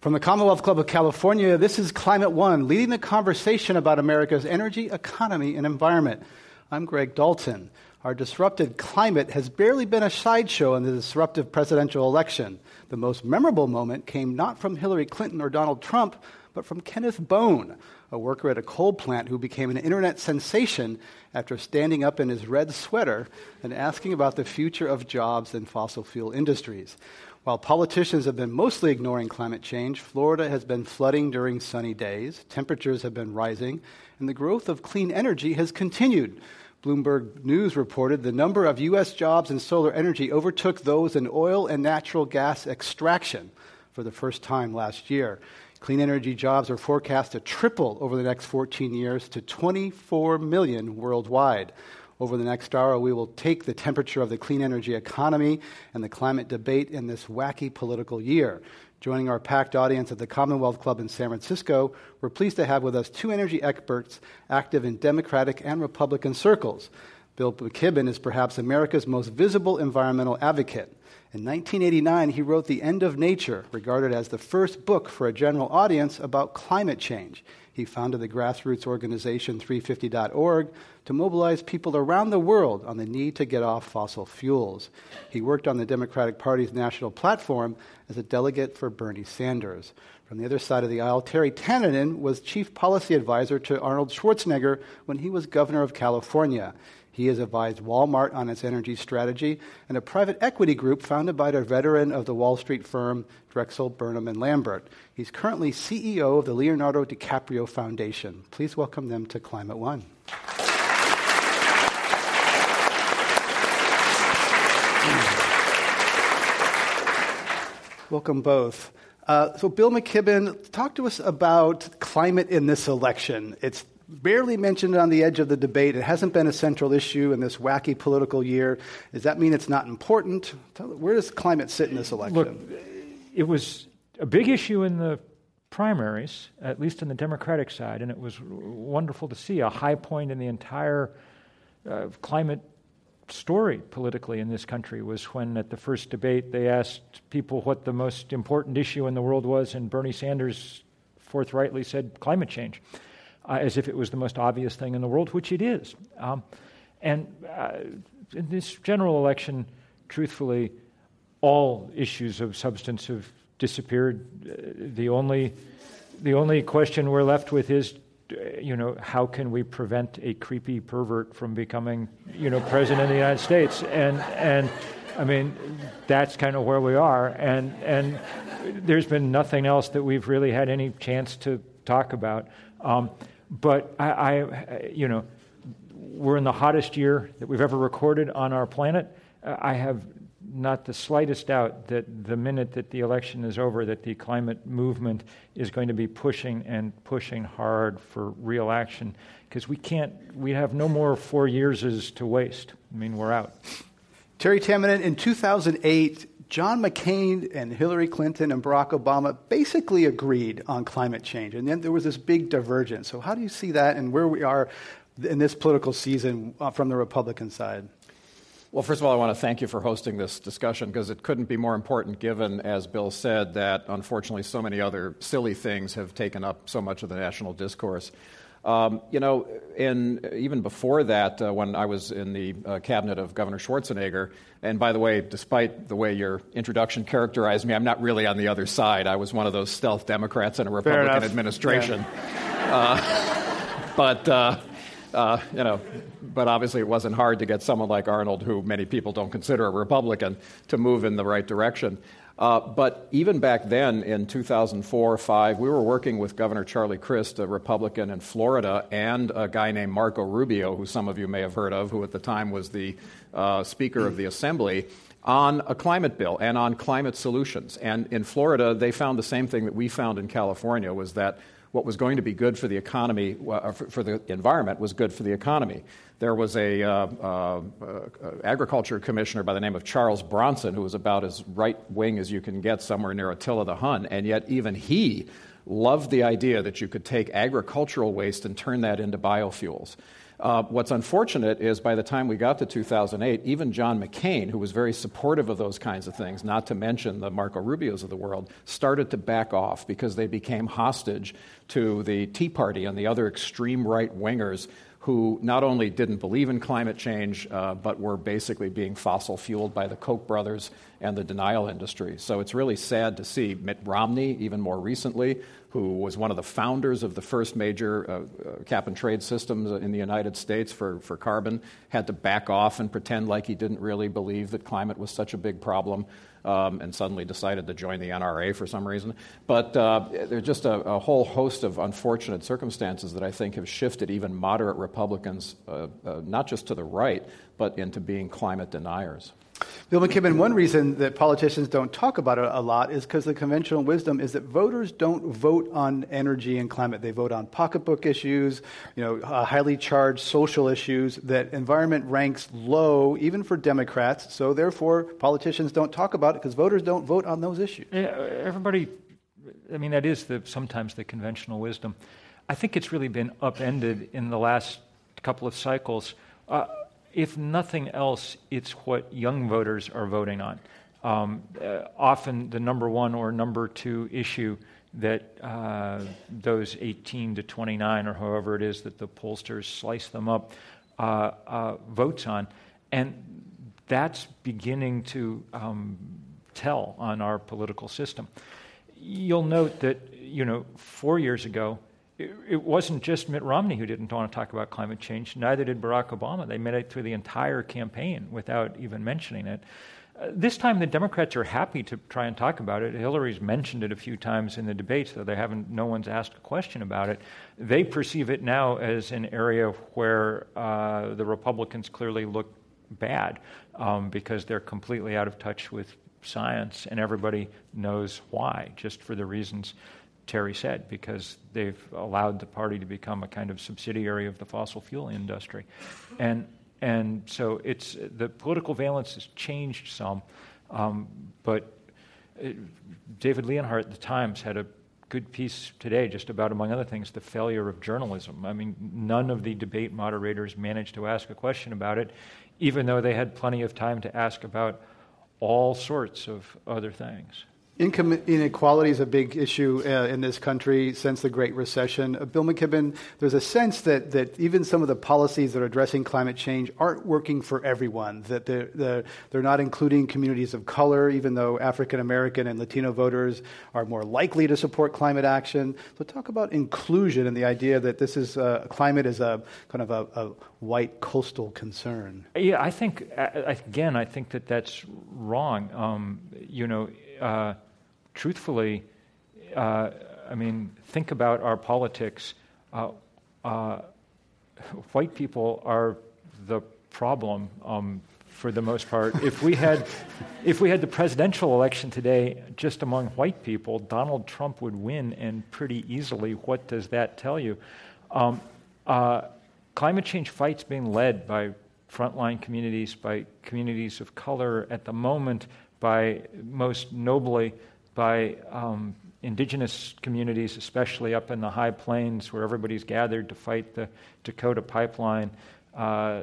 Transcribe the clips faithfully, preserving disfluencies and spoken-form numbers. From the Commonwealth Club of California, this is Climate One, leading the conversation about America's energy, economy, and environment. I'm Greg Dalton. Our disrupted climate has barely been a sideshow in the disruptive presidential election. The most memorable moment came not from Hillary Clinton or Donald Trump, but from Kenneth Bone, a worker at a coal plant who became an internet sensation after standing up in his red sweater and asking about the future of jobs in fossil fuel industries. While politicians have been mostly ignoring climate change, Florida has been flooding during sunny days, temperatures have been rising, and the growth of clean energy has continued. Bloomberg News reported the number of U S jobs in solar energy overtook those in oil and natural gas extraction for the first time last year. Clean energy jobs are forecast to triple over the next fourteen years to twenty-four million worldwide. Over the next hour, we will take the temperature of the clean energy economy and the climate debate in this wacky political year. Joining our packed audience at the Commonwealth Club in San Francisco, we're pleased to have with us two energy experts active in Democratic and Republican circles. Bill McKibben is perhaps America's most visible environmental advocate. In nineteen eighty-nine, he wrote The End of Nature, regarded as the first book for a general audience about climate change. He founded the grassroots organization three fifty dot org to mobilize people around the world on the need to get off fossil fuels. He worked on the Democratic Party's national platform as a delegate for Bernie Sanders. From the other side of the aisle, Terry Tamminen was chief policy advisor to Arnold Schwarzenegger when he was governor of California. He has advised Walmart on its energy strategy and a private equity group founded by a veteran of the Wall Street firm Drexel, Burnham, and Lambert. He's currently C E O of the Leonardo DiCaprio Foundation. Please welcome them to Climate One. Welcome both. Uh, so Bill McKibben, talk to us about climate in this election. It's barely mentioned on the edge of the debate. It hasn't been a central issue in this wacky political year. Does that mean it's not important? Where does climate sit in this election? Look, it was a big issue in the primaries, at least in the Democratic side, and it was wonderful to see a high point in the entire uh, climate story politically in this country was when at the first debate they asked people what the most important issue in the world was, and Bernie Sanders forthrightly said climate change. Uh, as if it was the most obvious thing in the world, which it is. Um, and uh, in this general election, truthfully, all issues of substance have disappeared. Uh, the only, the only question we're left with is, uh, you know, how can we prevent a creepy pervert from becoming, you know, president of the United States? And and I mean, that's kind of where we are. And and there's been nothing else that we've really had any chance to talk about. Um, But I, I, you know, we're in the hottest year that we've ever recorded on our planet. Uh, I have not the slightest doubt that the minute that the election is over, that the climate movement is going to be pushing and pushing hard for real action, because we can't, we have no more four years to waste. I mean, we're out. Terry Tamminen, in two thousand eight, John McCain and Hillary Clinton and Barack Obama basically agreed on climate change, and then there was this big divergence. So how do you see that and where we are in this political season from the Republican side? Well, first of all, I want to thank you for hosting this discussion, because it couldn't be more important given, as Bill said, that unfortunately so many other silly things have taken up so much of the national discourse. Um, you know, in, even before that, uh, when I was in the uh, cabinet of Governor Schwarzenegger, and by the way, despite the way your introduction characterized me, I'm not really on the other side. I was one of those stealth Democrats in a Republican administration. Yeah. Uh, but... Uh, Uh, you know, but obviously it wasn't hard to get someone like Arnold, who many people don't consider a Republican, to move in the right direction. Uh, but even back then, in two thousand four or five, we were working with Governor Charlie Crist, a Republican in Florida, and a guy named Marco Rubio, who some of you may have heard of, who at the time was the uh, Speaker of the Assembly, on a climate bill and on climate solutions. And in Florida, they found the same thing that we found in California, was that what was going to be good for the economy, uh, for, for the environment, was good for the economy. There was a uh, uh, agriculture commissioner by the name of Charles Bronson, who was about as right-wing as you can get, somewhere near Attila the Hun, and yet even he loved the idea that you could take agricultural waste and turn that into biofuels. Uh, what's unfortunate is by the time we got to two thousand eight, even John McCain, who was very supportive of those kinds of things, not to mention the Marco Rubios of the world, started to back off because they became hostage to the Tea Party and the other extreme right-wingers who not only didn't believe in climate change, uh, but were basically being fossil-fueled by the Koch brothers and the denial industry. So it's really sad to see Mitt Romney, even more recently, who was one of the founders of the first major uh, uh, cap-and-trade systems in the United States for, for carbon, had to back off and pretend like he didn't really believe that climate was such a big problem, um, and suddenly decided to join the N R A for some reason. But uh, there's just a, a whole host of unfortunate circumstances that I think have shifted even moderate Republicans, uh, uh, not just to the right, but into being climate deniers. Bill McKibben, one reason that politicians don't talk about it a lot is because the conventional wisdom is that voters don't vote on energy and climate. They vote on pocketbook issues, you know, uh, highly charged social issues, that environment ranks low, even for Democrats. So therefore, politicians don't talk about it because voters don't vote on those issues. Yeah, everybody, I mean, that is the, sometimes the conventional wisdom. I think it's really been upended in the last couple of cycles. Uh, If nothing else, it's what young voters are voting on. Um, uh, often the number one or number two issue that uh, those eighteen to twenty-nine, or however it is that the pollsters slice them up, uh, uh, votes on. And that's beginning to um, tell on our political system. You'll note that, you know, four years ago, it wasn't just Mitt Romney who didn't want to talk about climate change. Neither did Barack Obama. They made it through the entire campaign without even mentioning it. Uh, this time, the Democrats are happy to try and talk about it. Hillary's mentioned it a few times in the debates, though they haven't. No one's asked a question about it. They perceive it now as an area where uh, the Republicans clearly look bad um, because they're completely out of touch with science, and everybody knows why, just for the reasons Terry said, because they've allowed the party to become a kind of subsidiary of the fossil fuel industry. And and so it's the political valence has changed some, um, but it, David Leonhardt at the Times had a good piece today just about, among other things, the failure of journalism. I mean, none of the debate moderators managed to ask a question about it, even though they had plenty of time to ask about all sorts of other things. Income inequality is a big issue uh, in this country since the Great Recession. Uh, Bill McKibben, there's a sense that, that even some of the policies that are addressing climate change aren't working for everyone, that they're, they're, they're not including communities of color, even though African-American and Latino voters are more likely to support climate action. So talk about inclusion and the idea that this is uh, climate is a kind of a, a white coastal concern. Yeah, I think, again, I think that that's wrong. Um, you know, Uh, truthfully, uh, I mean, think about our politics. Uh, uh, white people are the problem um, for the most part. If we had, if we had the presidential election today just among white people, Donald Trump would win, and pretty easily. What does that tell you? Um, uh, climate change fights being led by frontline communities, by communities of color at the moment, by most nobly by um, indigenous communities, especially up in the high plains where everybody's gathered to fight the Dakota pipeline. Uh,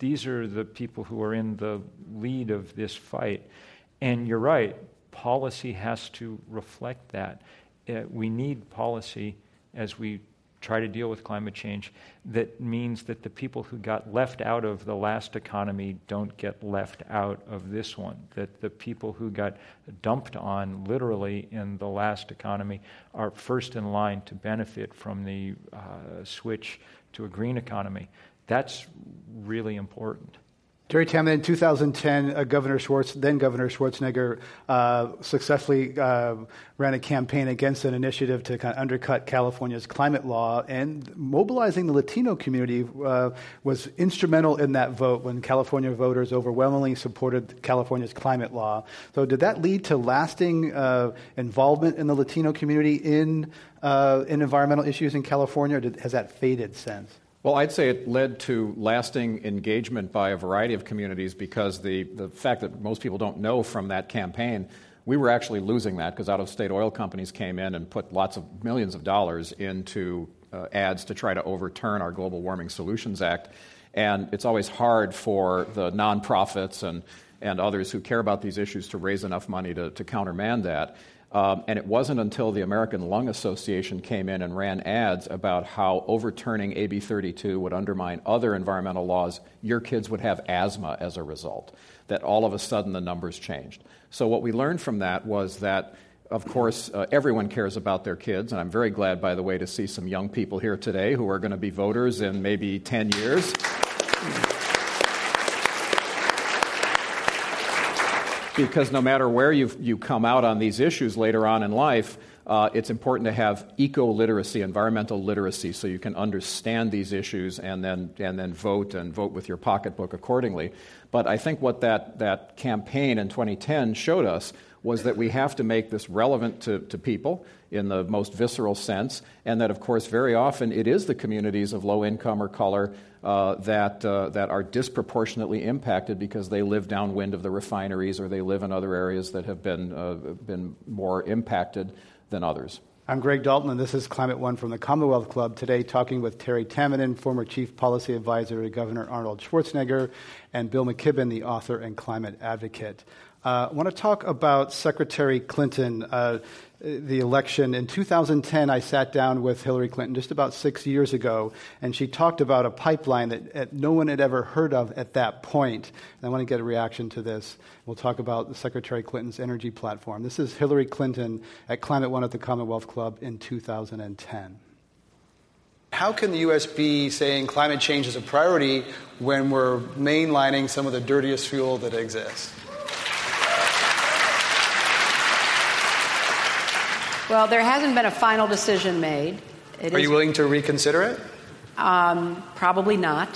these are the people who are in the lead of this fight. And you're right, policy has to reflect that. Uh, we need policy as we try to deal with climate change that means that the people who got left out of the last economy don't get left out of this one, that the people who got dumped on literally in the last economy are first in line to benefit from the uh, switch to a green economy. That's really important. Terry Tamminen, in two thousand ten, uh, Governor Schwartz, then Governor Schwarzenegger, uh, successfully uh, ran a campaign against an initiative to kind of undercut California's climate law, and mobilizing the Latino community uh, was instrumental in that vote when California voters overwhelmingly supported California's climate law. So did that lead to lasting uh, involvement in the Latino community in, uh, in environmental issues in California, or did, has that faded since? Well, I'd say it led to lasting engagement by a variety of communities because the, the fact that most people don't know from that campaign, we were actually losing that because out-of-state oil companies came in and put lots of millions of dollars into uh, ads to try to overturn our Global Warming Solutions Act. And it's always hard for the nonprofits and, and others who care about these issues to raise enough money to, to countermand that. Um, and it wasn't until the American Lung Association came in and ran ads about how overturning A B thirty-two would undermine other environmental laws, your kids would have asthma as a result, that all of a sudden the numbers changed. So what we learned from that was that, of course, uh, everyone cares about their kids, and I'm very glad, by the way, to see some young people here today who are going to be voters in maybe ten years. Because no matter where you you come out on these issues later on in life, uh, it's important to have eco-literacy, environmental literacy, so you can understand these issues and then and then vote and vote with your pocketbook accordingly. But I think what that, that campaign in twenty ten showed us was that we have to make this relevant to, to people in the most visceral sense, and that, of course, very often it is the communities of low income or color Uh, that uh, that are disproportionately impacted because they live downwind of the refineries or they live in other areas that have been uh, been more impacted than others. I'm Greg Dalton, and this is Climate One from the Commonwealth Club. Today, talking with Terry Tamminen, former Chief Policy Advisor to Governor Arnold Schwarzenegger, and Bill McKibben, the author and climate advocate. Uh, I want to talk about Secretary Clinton, uh, the election. In two thousand ten, I sat down with Hillary Clinton just about six years ago, and she talked about a pipeline that, that no one had ever heard of at that point. And I want to get a reaction to this. We'll talk about Secretary Clinton's energy platform. This is Hillary Clinton at Climate One at the Commonwealth Club in two thousand ten. How can the U S be saying climate change is a priority when we're mainlining some of the dirtiest fuel that exists? Well, there hasn't been a final decision made. It Are is, you willing to reconsider it? Um, probably not.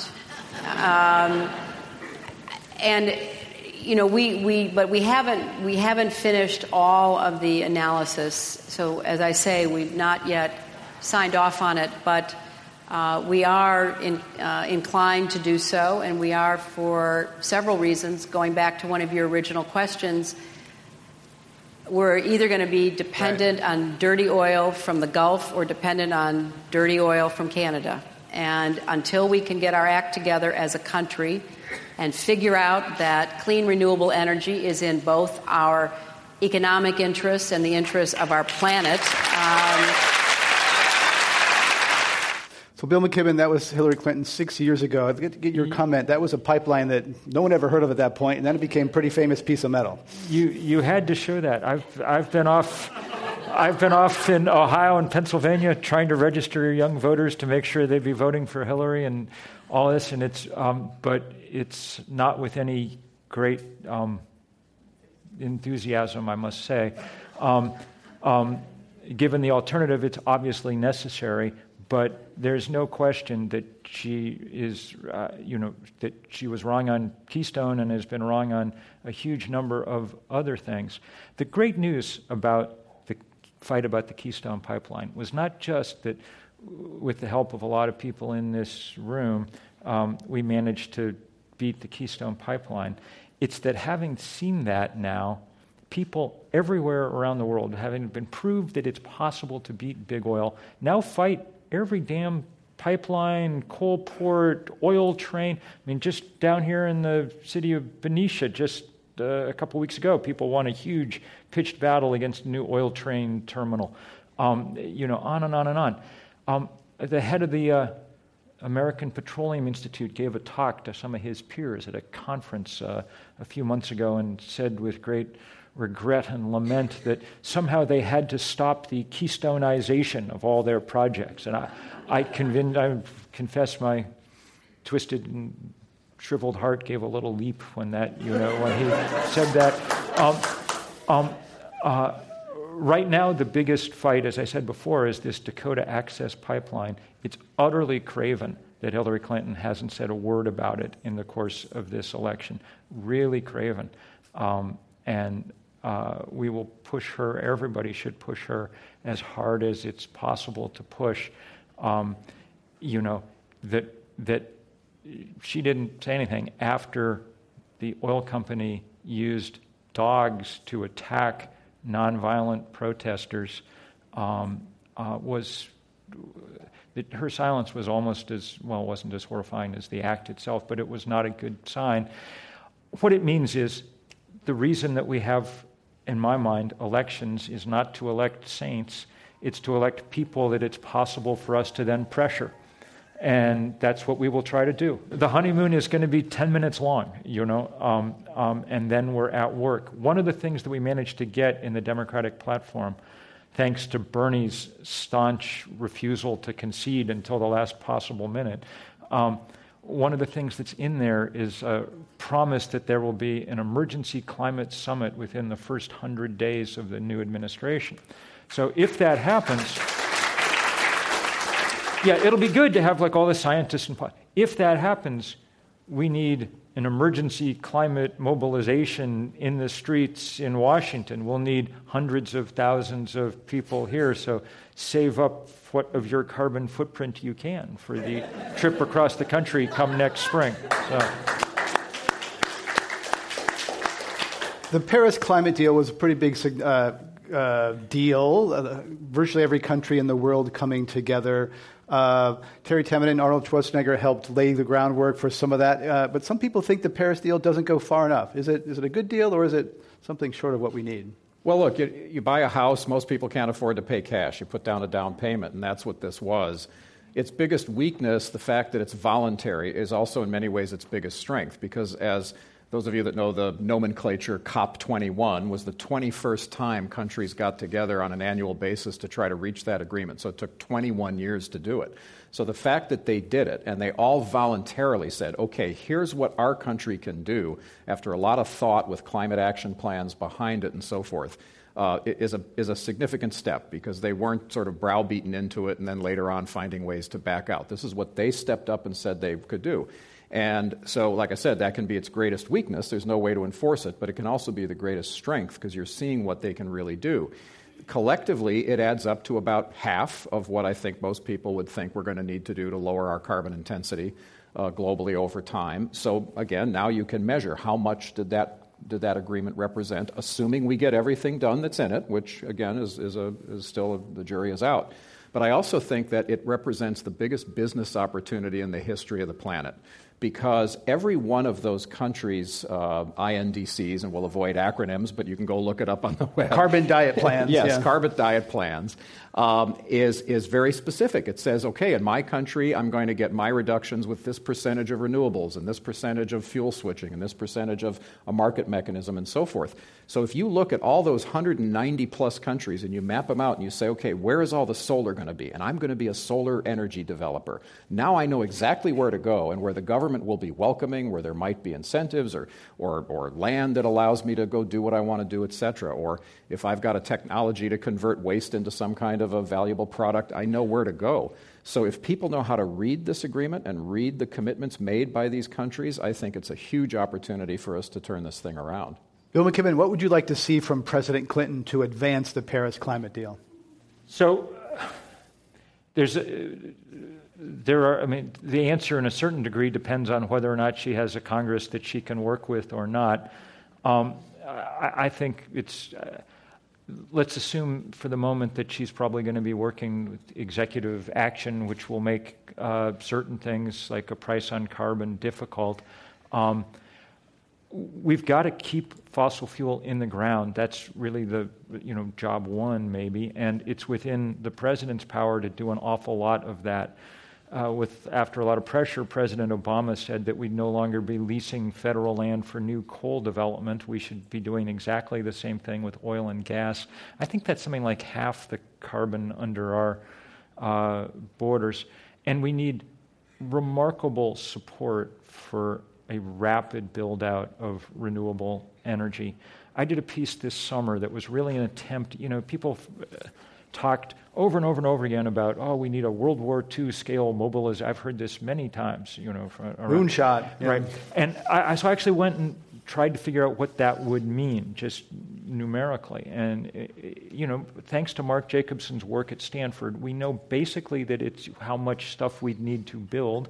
Um, and you know, we, we but we haven't we haven't finished all of the analysis. So as I say, we've not yet signed off on it, but uh, we are in, uh, inclined to do so, and we are for several reasons. Going back to one of your original questions. We're either going to be dependent right. on dirty oil from the Gulf or dependent on dirty oil from Canada. And until we can get our act together as a country and figure out that clean, renewable energy is in both our economic interests and the interests of our planet. Um, So, Bill McKibben, that was Hillary Clinton six years ago. I'd get, get your comment. That was a pipeline that no one ever heard of at that point, and then it became a pretty famous piece of metal. You you had to show that. I've I've been off, I've been off in Ohio and Pennsylvania trying to register your young voters to make sure they'd be voting for Hillary and all this, and it's um, but it's not with any great um, enthusiasm, I must say. Um, um, given the alternative, it's obviously necessary. But there's no question that she is, uh, you know, that she was wrong on Keystone and has been wrong on a huge number of other things. The great news about the fight about the Keystone pipeline was not just that, with the help of a lot of people in this room, um, we managed to beat the Keystone pipeline. It's that having seen that now, people everywhere around the world, having been proved that it's possible to beat big oil, now fight every damn pipeline, coal port, oil train. I mean, just down here in the city of Benicia, just uh, a couple weeks ago, people won a huge pitched battle against a new oil train terminal. Um, you know, on and on and on. Um, the head of the uh, American Petroleum Institute gave a talk to some of his peers at a conference uh, a few months ago and said with great regret and lament that somehow they had to stop the Keystoneization of all their projects. And I, I, convinced, I confess my twisted and shriveled heart gave a little leap when that, you know, when he said that. Um, um, uh, right now, the biggest fight, as I said before, is this Dakota Access Pipeline. It's utterly craven that Hillary Clinton hasn't said a word about it in the course of this election. Really craven. Um, and Uh, we will push her, everybody should push her as hard as it's possible to push. Um, you know, that that she didn't say anything after the oil company used dogs to attack nonviolent protesters um, uh, was... That her silence was almost as, well, wasn't as horrifying as the act itself, but it was not a good sign. What it means is the reason that we have, in my mind, elections is not to elect saints, it's to elect people that it's possible for us to then pressure. And that's what we will try to do. The honeymoon is going to be ten minutes long, you know, um, um, and then we're at work. One of the things that we managed to get in the Democratic platform, thanks to Bernie's staunch refusal to concede until the last possible minute, um, one of the things that's in there is a promise that there will be an emergency climate summit within the first hundred days of the new administration. So if that happens, yeah, it'll be good to have like all the scientists and if that happens, we need an emergency climate mobilization in the streets in Washington. We'll need hundreds of thousands of people here. So save up what of your carbon footprint you can for the trip across the country come next spring. So. The Paris climate deal was a pretty big uh, uh, deal. Uh, virtually every country in the world coming together. Uh, Terry Tamminen and Arnold Schwarzenegger helped lay the groundwork for some of that. Uh, but some people think the Paris deal doesn't go far enough. Is it is it a good deal or is it something short of what we need? Well, look, you, you buy a house. Most people can't afford to pay cash. You put down a down payment, and that's what this was. Its biggest weakness, the fact that it's voluntary, is also in many ways its biggest strength because as those of you that know the nomenclature, COP twenty-one was the twenty-first time countries got together on an annual basis to try to reach that agreement. So it took twenty-one years to do it. So the fact that they did it, and they all voluntarily said, okay, here's what our country can do after a lot of thought with climate action plans behind it and so forth, uh, is a, is a significant step because they weren't sort of browbeaten into it and then later on finding ways to back out. This is what they stepped up and said they could do. And so, like I said, that can be its greatest weakness. There's no way to enforce it, but it can also be the greatest strength because you're seeing what they can really do. Collectively, it adds up to about half of what I think most people would think we're going to need to do to lower our carbon intensity uh, globally over time. So, again, now you can measure how much did that did that agreement represent, assuming we get everything done that's in it, which, again, is, is, a, is still a, the jury is out. But I also think that it represents the biggest business opportunity in the history of the planet. Because every one of those countries' uh, I N D Cs, and we'll avoid acronyms, but you can go look it up on the web. Carbon diet plans. yes, yeah. Carbon diet plans um, is, is very specific. It says, okay, in my country, I'm going to get my reductions with this percentage of renewables and this percentage of fuel switching and this percentage of a market mechanism and so forth. So if you look at all those one hundred ninety plus countries and you map them out and you say, okay, where is all the solar going to be? And I'm going to be a solar energy developer. Now I know exactly where to go and where the government will be welcoming, where there might be incentives or, or or land that allows me to go do what I want to do, et cetera. Or if I've got a technology to convert waste into some kind of a valuable product, I know where to go. So if people know how to read this agreement and read the commitments made by these countries, I think it's a huge opportunity for us to turn this thing around. Bill McKibben, what would you like to see from President Clinton to advance the Paris climate deal? So there's a, there are, I mean, the answer in a certain degree depends on whether or not she has a Congress that she can work with or not. Um, I, I think it's, uh, let's assume for the moment that she's probably going to be working with executive action, which will make uh, certain things like a price on carbon difficult. Um, we've got to keep fossil fuel in the ground. That's really the, you know, job one maybe, and it's within the president's power to do an awful lot of that. Uh, with after a lot of pressure, President Obama said that we'd no longer be leasing federal land for new coal development. We should be doing exactly the same thing with oil and gas. I think that's something like half the carbon under our uh, borders. And we need remarkable support for a rapid build-out of renewable energy. I did a piece this summer that was really an attempt, you know, people... Uh, talked over and over and over again about, oh, we need a World War Two scale mobilization. I've heard this many times, you know. From around, moonshot. Yeah. Right. And I, I, so I actually went and tried to figure out what that would mean, just numerically. And, you know, thanks to Mark Jacobson's work at Stanford, we know basically that it's how much stuff we'd need to build.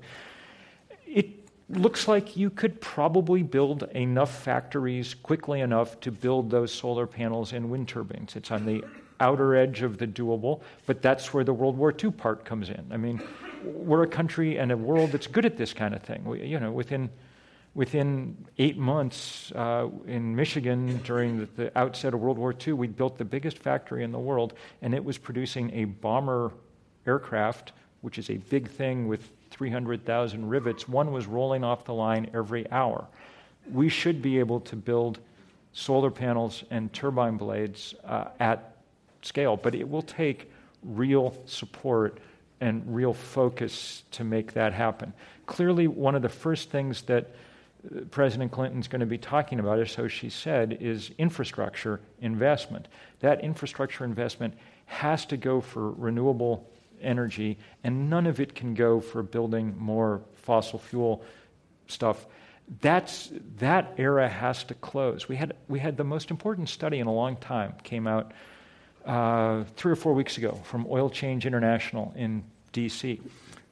It looks like you could probably build enough factories quickly enough to build those solar panels and wind turbines. It's on the outer edge of the doable, but that's where the World War Two part comes in. I mean, we're a country and a world that's good at this kind of thing. We, you know, within within eight months uh, in Michigan during the, the outset of World War Two, we built the biggest factory in the world, and it was producing a bomber aircraft, which is a big thing with three hundred thousand rivets. One was rolling off the line every hour. We should be able to build solar panels and turbine blades uh, at scale, but it will take real support and real focus to make that happen. Clearly, one of the first things that President Clinton's going to be talking about, or so she said, is infrastructure investment. That infrastructure investment has to go for renewable energy, and none of it can go for building more fossil fuel stuff. That's that era has to close. We had we had the most important study in a long time came out Uh, three or four weeks ago from Oil Change International in D C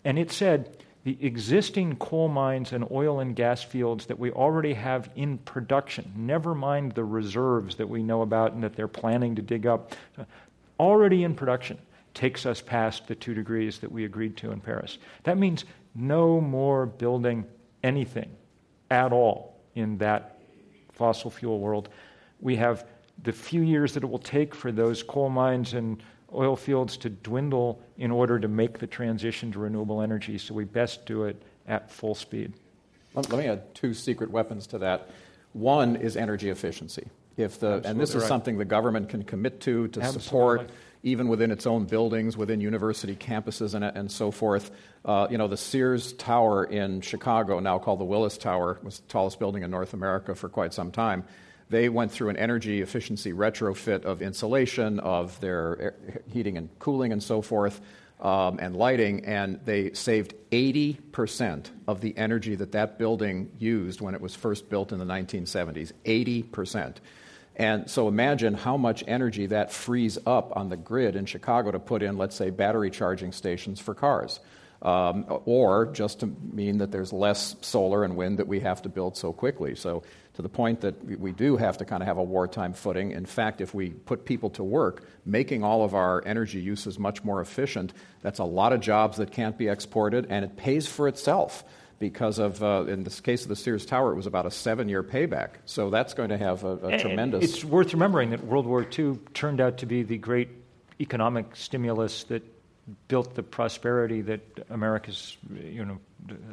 And it said the existing coal mines and oil and gas fields that we already have in production, never mind the reserves that we know about and that they're planning to dig up, already in production, takes us past the two degrees that we agreed to in Paris. That means no more building anything at all in that fossil fuel world. We have the few years that it will take for those coal mines and oil fields to dwindle in order to make the transition to renewable energy, so we best do it at full speed. Let me add two secret weapons to that. One is energy efficiency. If the Absolutely and this is right. something the government can commit to, to Absolutely. support, even within its own buildings, within university campuses and, and so forth. Uh, you know, the Sears Tower in Chicago, now called the Willis Tower, was the tallest building in North America for quite some time. They went through an energy efficiency retrofit of insulation, of their heating and cooling and so forth, um, and lighting, and they saved eighty percent of the energy that that building used when it was first built in the nineteen seventies, eighty percent. And so imagine how much energy that frees up on the grid in Chicago to put in, let's say, battery charging stations for cars. Um, or just to mean that there's less solar and wind that we have to build so quickly. So to the point that we do have to kind of have a wartime footing. In fact, if we put people to work making all of our energy uses much more efficient, that's a lot of jobs that can't be exported, and it pays for itself because of, uh, in this case of the Sears Tower, it was about a seven-year payback. So that's going to have a, a tremendous... It's worth remembering that World War Two turned out to be the great economic stimulus that built the prosperity that America's, you know,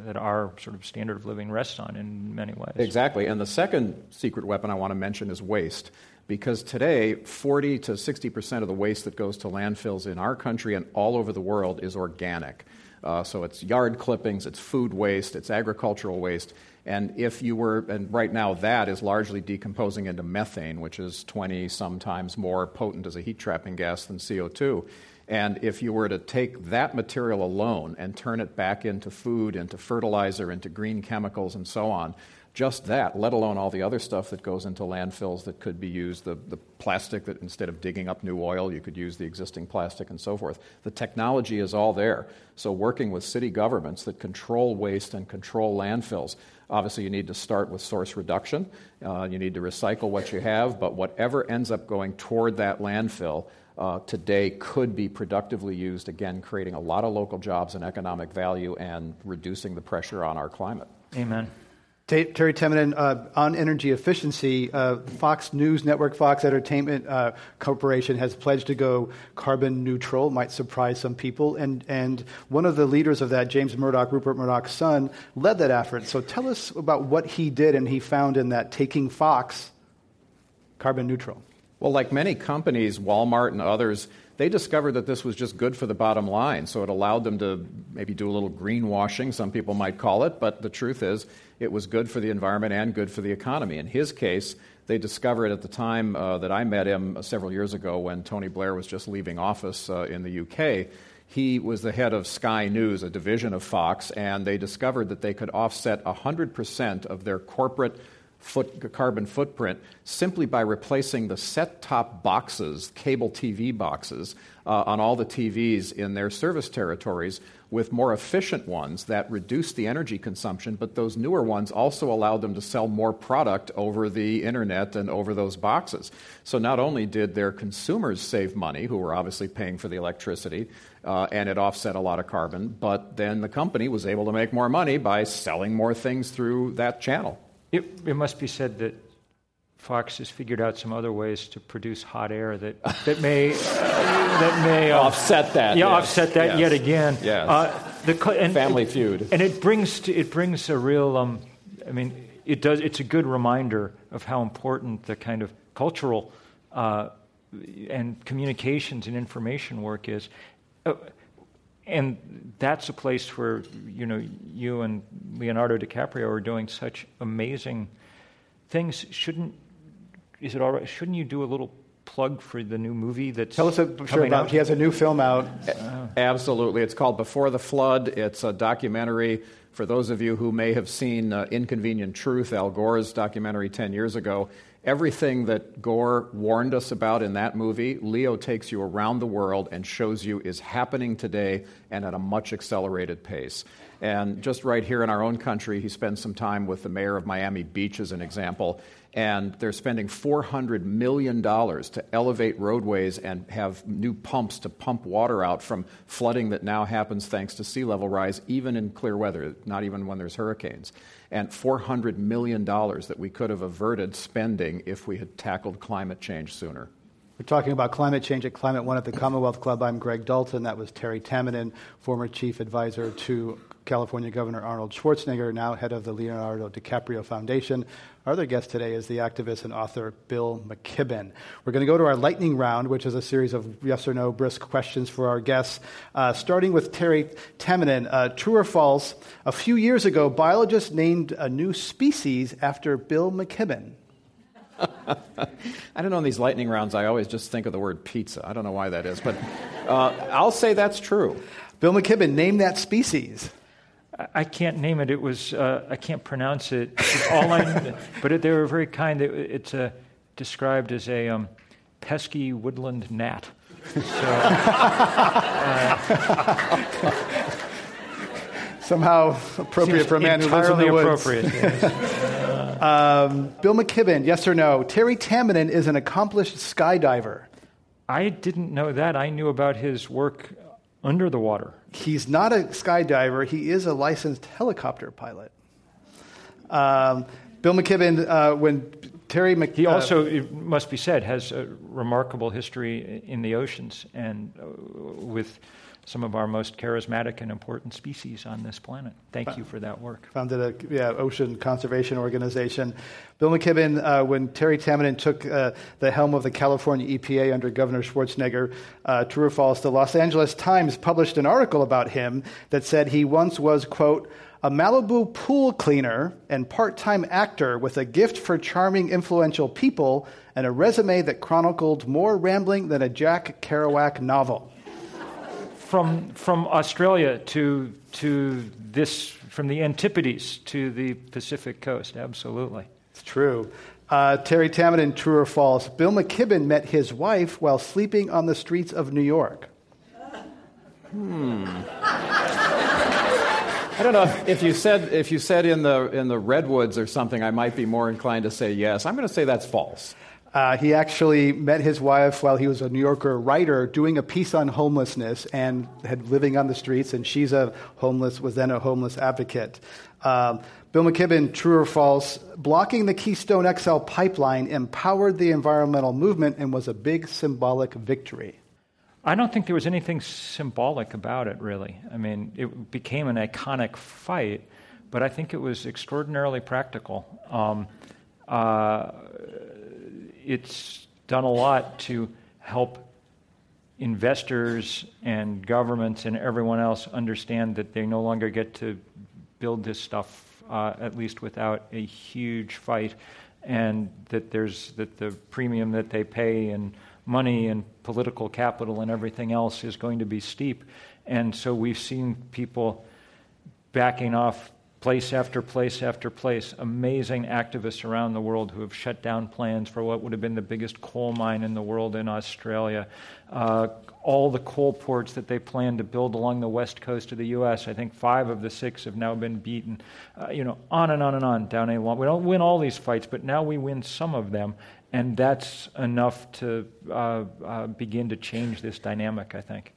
that our sort of standard of living rests on in many ways. Exactly. And the second secret weapon I want to mention is waste, because today forty to sixty percent of the waste that goes to landfills in our country and all over the world is organic. Uh, so it's yard clippings, it's food waste, it's agricultural waste. And if you were, and right now that is largely decomposing into methane, which is twenty some times more potent as a heat trapping gas than C O two. And if you were to take that material alone and turn it back into food, into fertilizer, into green chemicals, and so on, just that, let alone all the other stuff that goes into landfills that could be used, the, the plastic that instead of digging up new oil, you could use the existing plastic and so forth. The technology is all there. So working with city governments that control waste and control landfills, obviously you need to start with source reduction. Uh, you need to recycle what you have, but whatever ends up going toward that landfill uh, today could be productively used, again, creating a lot of local jobs and economic value and reducing the pressure on our climate. Amen. Terry Tamminen, uh, on energy efficiency, uh, Fox News Network, Fox Entertainment uh, Corporation has pledged to go carbon neutral. Might surprise some people. And and one of the leaders of that, James Murdoch, Rupert Murdoch's son, led that effort. So tell us about what he did and he found in that, taking Fox carbon neutral. Well, like many companies, Walmart and others, they discovered that this was just good for the bottom line, so it allowed them to maybe do a little greenwashing, some people might call it, but the truth is it was good for the environment and good for the economy. In his case, they discovered at the time uh, that I met him several years ago when Tony Blair was just leaving office uh, in the U K, he was the head of Sky News, a division of Fox, and they discovered that they could offset one hundred percent of their corporate Foot, carbon footprint simply by replacing the set-top boxes, cable T V boxes, uh, on all the T Vs in their service territories with more efficient ones that reduce the energy consumption, but those newer ones also allowed them to sell more product over the internet and over those boxes. So not only did their consumers save money, who were obviously paying for the electricity, uh, and it offset a lot of carbon, but then the company was able to make more money by selling more things through that channel. It, it must be said that Fox has figured out some other ways to produce hot air that that may that may uh, offset that. Yeah, yes. offset that yes. yet again. Yes. Uh, the and, Family Feud. And it brings to, it brings a real. Um, I mean, it does. It's a good reminder of how important the kind of cultural uh, and communications and information work is. Uh, And that's a place where, you know, you and Leonardo DiCaprio are doing such amazing things. Shouldn't is it all right? Shouldn't you do a little plug for the new movie that's Tell us a, coming sure, out? He has a new film out. Uh, Absolutely. It's called Before the Flood. It's a documentary. For those of you who may have seen uh, Inconvenient Truth, Al Gore's documentary ten years ago, everything that Gore warned us about in that movie, Leo takes you around the world and shows you is happening today and at a much accelerated pace. And just right here in our own country, he spends some time with the mayor of Miami Beach as an example, and they're spending four hundred million dollars to elevate roadways and have new pumps to pump water out from flooding that now happens thanks to sea level rise, even in clear weather, not even when there's hurricanes. And four hundred million dollars that we could have averted spending if we had tackled climate change sooner. We're talking about climate change at Climate One at the Commonwealth Club. I'm Greg Dalton. That was Terry Tamminen, former chief advisor to California Governor Arnold Schwarzenegger, now head of the Leonardo DiCaprio Foundation. Our other guest today is the activist and author Bill McKibben. We're going to go to our lightning round, which is a series of yes or no brisk questions for our guests, uh, starting with Terry Tamminen. Uh, true or false, a few years ago, biologists named a new species after Bill McKibben. I don't know, in these lightning rounds, I always just think of the word pizza. I don't know why that is, but uh, I'll say that's true. Bill McKibben, name that species. I can't name it. It was uh, I can't pronounce it. All I, but it, they were very kind. It, it's uh, described as a um, pesky woodland gnat. So, uh, somehow appropriate for a man who lives in the woods. Entirely appropriate. Yes. Um, Bill McKibben, yes or no? Terry Tamminen is an accomplished skydiver. I didn't know that. I knew about his work under the water. He's not a skydiver. He is a licensed helicopter pilot. Um, Bill McKibben, uh, when Terry McKibben... He also, uh, it must be said, has a remarkable history in the oceans and uh, with... some of our most charismatic and important species on this planet. Thank you for that work. Founded a yeah, ocean conservation organization. Bill McKibben, uh, when Terry Tamminen took uh, the helm of the California E P A under Governor Schwarzenegger, uh, true or false, the Los Angeles Times published an article about him that said he once was, quote, a Malibu pool cleaner and part-time actor with a gift for charming, influential people and a resume that chronicled more rambling than a Jack Kerouac novel. From from Australia to to this from the Antipodes to the Pacific coast, absolutely. It's true. Uh, Terry Tamminen, true or false? Bill McKibben met his wife while sleeping on the streets of New York. Hmm. I don't know if, if you said if you said in the in the redwoods or something, I might be more inclined to say yes. I'm going to say that's false. Uh, he actually met his wife while he was a New Yorker writer doing a piece on homelessness and had living on the streets, and she's a homeless, was then a homeless advocate. Um, Bill McKibben, true or false, blocking the Keystone X L pipeline empowered the environmental movement and was a big symbolic victory. I don't think there was anything symbolic about it, really. I mean, it became an iconic fight, but I think it was extraordinarily practical. Um, uh, It's done a lot to help investors and governments and everyone else understand that they no longer get to build this stuff, uh, at least without a huge fight, and that there's that the premium that they pay in money and political capital and everything else is going to be steep. And so we've seen people backing off place after place after place, amazing activists around the world who have shut down plans for what would have been the biggest coal mine in the world in Australia. Uh, all the coal ports that they planned to build along the west coast of the U S, I think five of the six have now been beaten. Uh, you know, on and on and on down a long. We don't win all these fights, but now we win some of them, and that's enough to uh, uh, begin to change this dynamic, I think.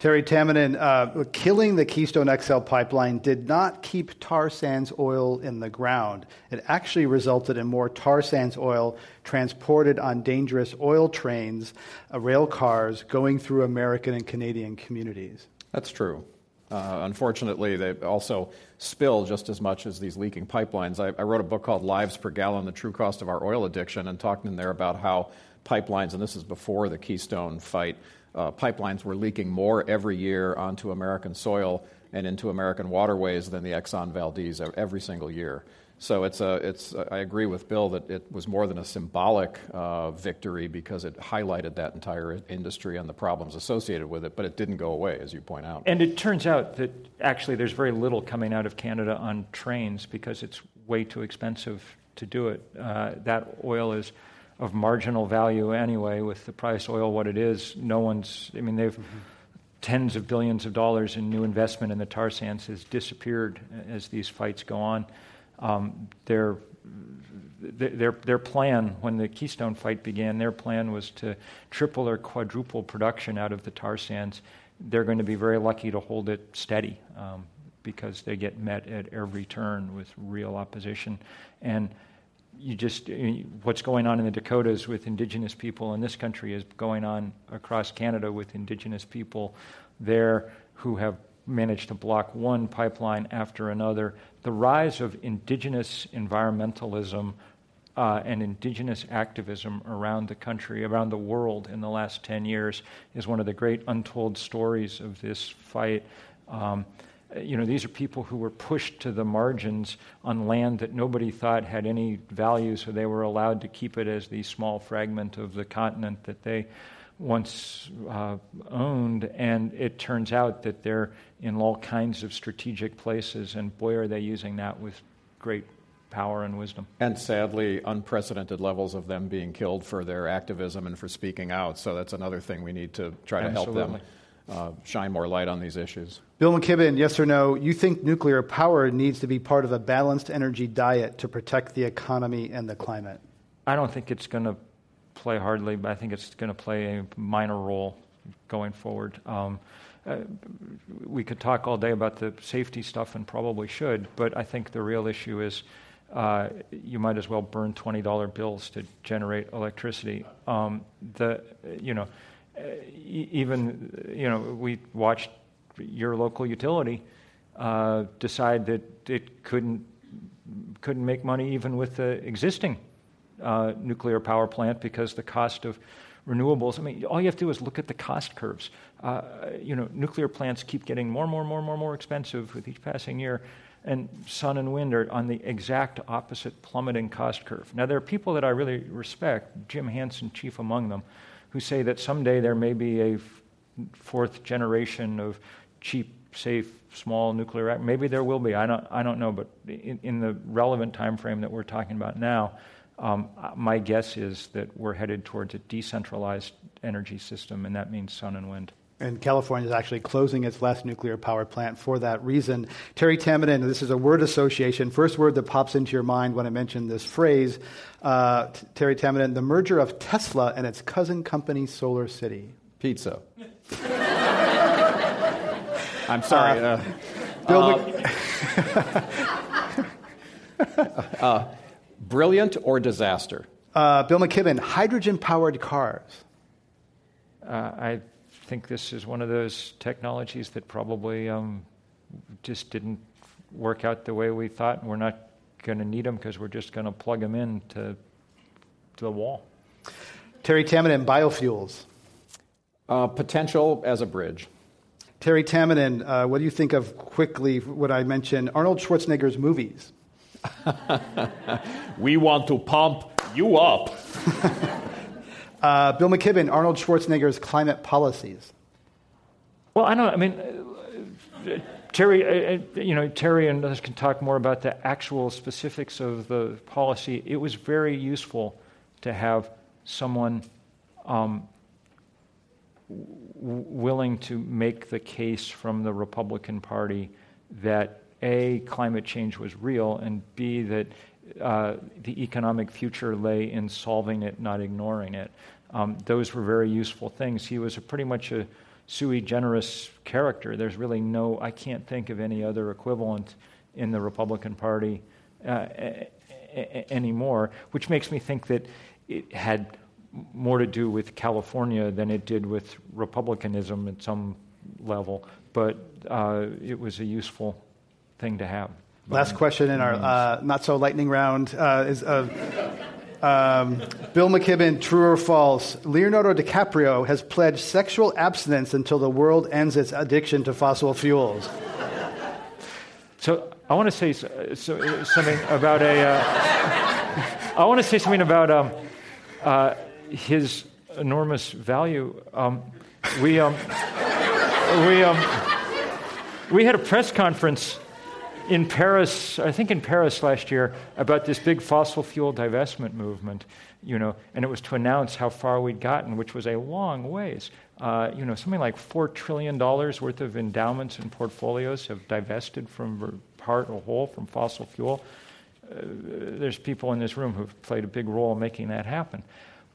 Terry Tamminen, uh, killing the Keystone X L pipeline did not keep tar sands oil in the ground. It actually resulted in more tar sands oil transported on dangerous oil trains, uh, rail cars, going through American and Canadian communities. That's true. Uh, unfortunately, they also spill just as much as these leaking pipelines. I, I wrote a book called Lives Per Gallon, The True Cost of Our Oil Addiction, and talked in there about how pipelines, and this is before the Keystone fight, Uh, pipelines were leaking more every year onto American soil and into American waterways than the Exxon Valdez every single year. So it's a, it's a, I agree with Bill that it was more than a symbolic uh, victory because it highlighted that entire industry and the problems associated with it, but it didn't go away, as you point out. And it turns out that actually there's very little coming out of Canada on trains because it's way too expensive to do it. Uh, that oil is of marginal value anyway, with the price oil what it is. No one's, I mean, they've mm-hmm. tens of billions of dollars in new investment in the tar sands has disappeared as these fights go on. Um, their, their, their plan, when the Keystone fight began, their plan was to triple or quadruple production out of the tar sands. They're going to be very lucky to hold it steady um, because they get met at every turn with real opposition. And You just, what's going on in the Dakotas with indigenous people in this country is going on across Canada with indigenous people there who have managed to block one pipeline after another. The rise of indigenous environmentalism uh, and indigenous activism around the country, around the world in the last ten years is one of the great untold stories of this fight. Um, You know, these are people who were pushed to the margins on land that nobody thought had any value, so they were allowed to keep it as the small fragment of the continent that they once uh, owned. And it turns out that they're in all kinds of strategic places, and boy, are they using that with great power and wisdom. And sadly, unprecedented levels of them being killed for their activism and for speaking out. So that's another thing we need to try to Absolutely. help them. Uh, shine more light on these issues. Bill McKibben, yes or no, you think nuclear power needs to be part of a balanced energy diet to protect the economy and the climate? I don't think it's going to play hardly, but I think it's going to play a minor role going forward. Um, uh, we could talk all day about the safety stuff and probably should, but I think the real issue is uh, you might as well burn twenty dollar bills to generate electricity. Um, the, you know, Even, you know, we watched your local utility uh, decide that it couldn't couldn't make money even with the existing uh, nuclear power plant because the cost of renewables. I mean, all you have to do is look at the cost curves. Uh, you know, nuclear plants keep getting more, more, more, more, more expensive with each passing year, and sun and wind are on the exact opposite plummeting cost curve. Now, there are people that I really respect, Jim Hansen, chief among them, who say that someday there may be a f- fourth generation of cheap safe small nuclear reactor. Maybe there will be. I don't. I don't know. But in, in the relevant time frame that we're talking about now, um, my guess is that we're headed towards a decentralized energy system, and that means sun and wind. And California is actually closing its last nuclear power plant for that reason. Terry Tamminen, this is a word association. First word that pops into your mind when I mention this phrase, uh, t- Terry Tamminen, the merger of Tesla and its cousin company, Solar City. Pizza. I'm sorry. Uh, uh, Bill uh, Mc- uh, brilliant or disaster? Uh, Bill McKibben, hydrogen-powered cars. Uh, I... I think this is one of those technologies that probably um, just didn't work out the way we thought, and we're not going to need them because we're just going to plug them in to, to the wall. Terry Tamminen, biofuels. Uh, potential as a bridge. Terry Tamminen, uh, what do you think of quickly what I mentioned, Arnold Schwarzenegger's movies? We want to pump you up. Uh, Bill McKibben, Arnold Schwarzenegger's climate policies. Well, I don't. I mean, uh, Terry, uh, you know, Terry and us can talk more about the actual specifics of the policy. It was very useful to have someone um, w- willing to make the case from the Republican Party that A, climate change was real, and B, that Uh, the economic future lay in solving it, not ignoring it. Um, those were very useful things. He was a pretty much a sui generis character. There's really no, I can't think of any other equivalent in the Republican Party uh, a- a- anymore, which makes me think that it had more to do with California than it did with Republicanism at some level. But uh, it was a useful thing to have. Last question in our uh, not-so-lightning round uh, is uh, um, Bill McKibben, true or false, Leonardo DiCaprio has pledged sexual abstinence until the world ends its addiction to fossil fuels. So I want to say so, so, something about a... Uh, I want to say something about um, uh, his enormous value. Um, we, um, we, um, we had a press conference in Paris, I think in Paris last year, about this big fossil fuel divestment movement, you know, and it was to announce how far we'd gotten, which was a long ways. Uh, you know, something like four trillion dollars worth of endowments and portfolios have divested from part or whole from fossil fuel. Uh, there's people in this room who've played a big role in making that happen.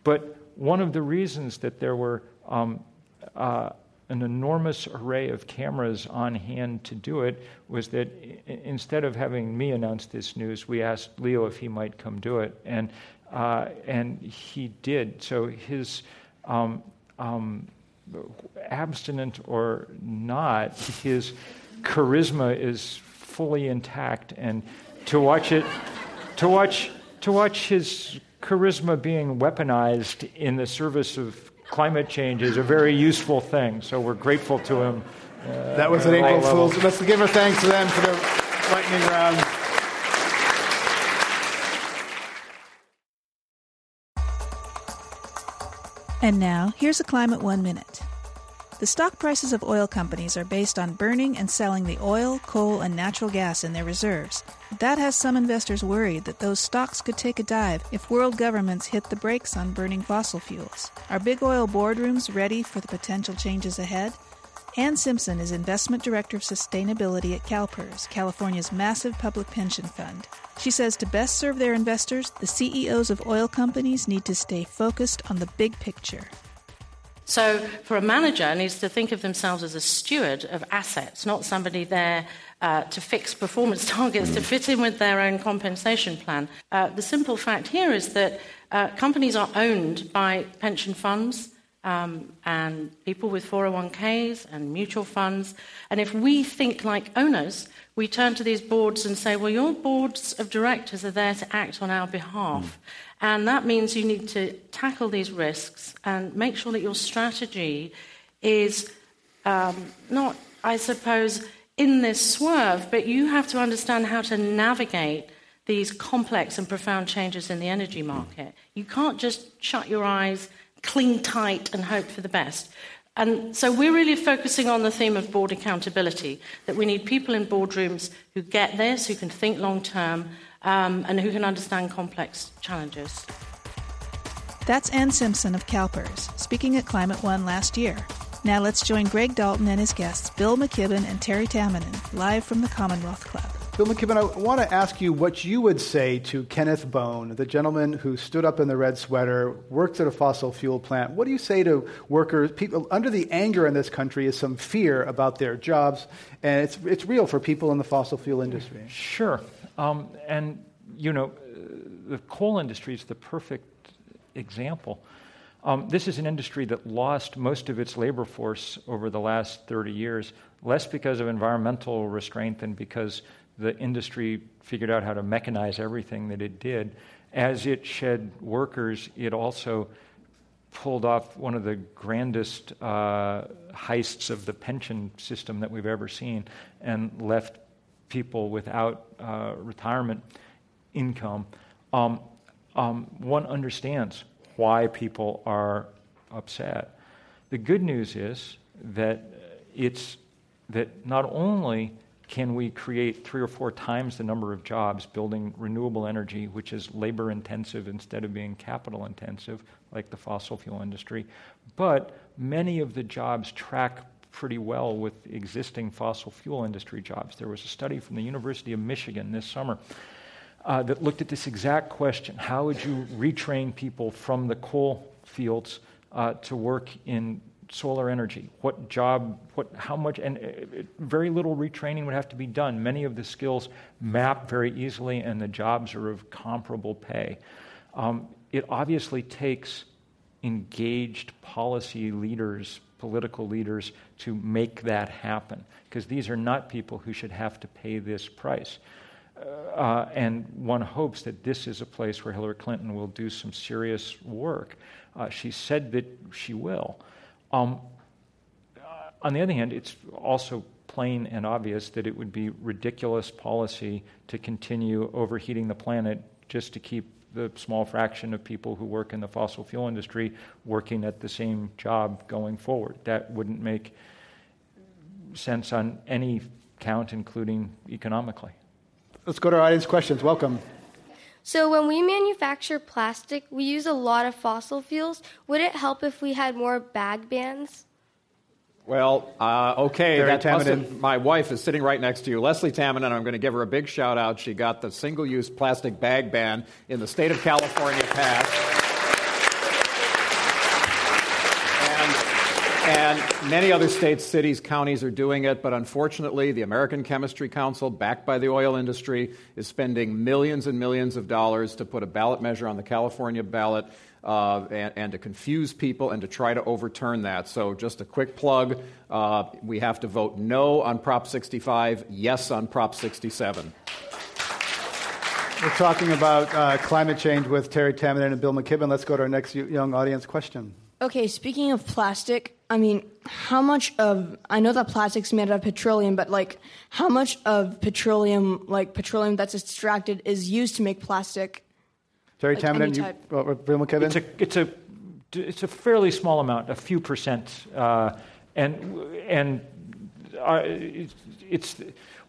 But one of the reasons that there were um, uh, an enormous array of cameras on hand to do it was that I- instead of having me announce this news, we asked Leo if he might come do it, and uh, and he did. So his um, um, abstinent or not, his charisma is fully intact, and to watch it, to watch to watch his charisma being weaponized in the service of climate change is a very useful thing, so we're grateful to him. Uh, that was an April Fool's. Let's give our thanks to them for their lightning round. And now, here's a Climate One Minute. The stock prices of oil companies are based on burning and selling the oil, coal, and natural gas in their reserves. That has some investors worried that those stocks could take a dive if world governments hit the brakes on burning fossil fuels. Are big oil boardrooms ready for the potential changes ahead? Ann Simpson is Investment Director of Sustainability at CalPERS, California's massive public pension fund. She says to best serve their investors, the C E Os of oil companies need to stay focused on the big picture. So for a manager, needs to think of themselves as a steward of assets, not somebody there uh, to fix performance targets to fit in with their own compensation plan. Uh, the simple fact here is that uh, companies are owned by pension funds um, and people with four oh one k's and mutual funds. And if we think like owners, we turn to these boards and say, well, your boards of directors are there to act on our behalf. And that means you need to tackle these risks and make sure that your strategy is um, not, I suppose, in this swerve, but you have to understand how to navigate these complex and profound changes in the energy market. You can't just shut your eyes, cling tight, and hope for the best. And so we're really focusing on the theme of board accountability, that we need people in boardrooms who get this, who can think long-term, um, and who can understand complex challenges. That's Ann Simpson of CalPERS, speaking at Climate One last year. Now let's join Greg Dalton and his guests, Bill McKibben and Terry Tamminen, live from the Commonwealth Club. Bill McKibben, I want to ask you what you would say to Kenneth Bone, the gentleman who stood up in the red sweater, worked at a fossil fuel plant. What do you say to workers, people under the anger in this country is some fear about their jobs, and it's it's real for people in the fossil fuel industry. Sure. Um, and, you know, the coal industry is the perfect example. Um, this is an industry that lost most of its labor force over the last thirty years, less because of environmental restraint than because the industry figured out how to mechanize everything that it did. As it shed workers, it also pulled off one of the grandest uh, heists of the pension system that we've ever seen and left people without uh, retirement income. Um, um, one understands why people are upset. The good news is that it's that not only can we create three or four times the number of jobs building renewable energy, which is labor-intensive instead of being capital-intensive, like the fossil fuel industry, but many of the jobs track pretty well with existing fossil fuel industry jobs. There was a study from the University of Michigan this summer uh, that looked at this exact question. How would you retrain people from the coal fields uh, to work in solar energy? What job, what, how much, and uh, very little retraining would have to be done. Many of the skills map very easily, and the jobs are of comparable pay. Um, it obviously takes engaged policy leaders, political leaders, to make that happen, because these are not people who should have to pay this price. Uh, and one hopes that this is a place where Hillary Clinton will do some serious work. Uh, she said that she will. Um, on the other hand, it's also plain and obvious that it would be ridiculous policy to continue overheating the planet just to keep the small fraction of people who work in the fossil fuel industry working at the same job going forward. That wouldn't make sense on any count, including economically. Let's go to our audience questions. Welcome. So when we manufacture plastic, we use a lot of fossil fuels. Would it help if we had more bag bans? Well, uh, okay. That must, my wife is sitting right next to you. Leslie Tamminen, I'm going to give her a big shout out. She got the single-use plastic bag ban in the state of California passed. And, and many other states, cities, counties are doing it. But unfortunately, the American Chemistry Council, backed by the oil industry, is spending millions and millions of dollars to put a ballot measure on the California ballot uh, and, and to confuse people and to try to overturn that. So just a quick plug, uh, we have to vote no on Prop sixty-five, yes on Prop sixty-seven. We're talking about uh, climate change with Terry Tamminen and Bill McKibben. Let's go to our next young audience question. Okay, speaking of plastic, I mean, how much of, I know that plastic's made out of petroleum, but, like, how much of petroleum, like, petroleum that's extracted is used to make plastic? Terry like Tamminen, you, uh, Bill McKibben? It's a, it's, a, it's a fairly small amount, a few percent, uh, and, and uh, it's, it's,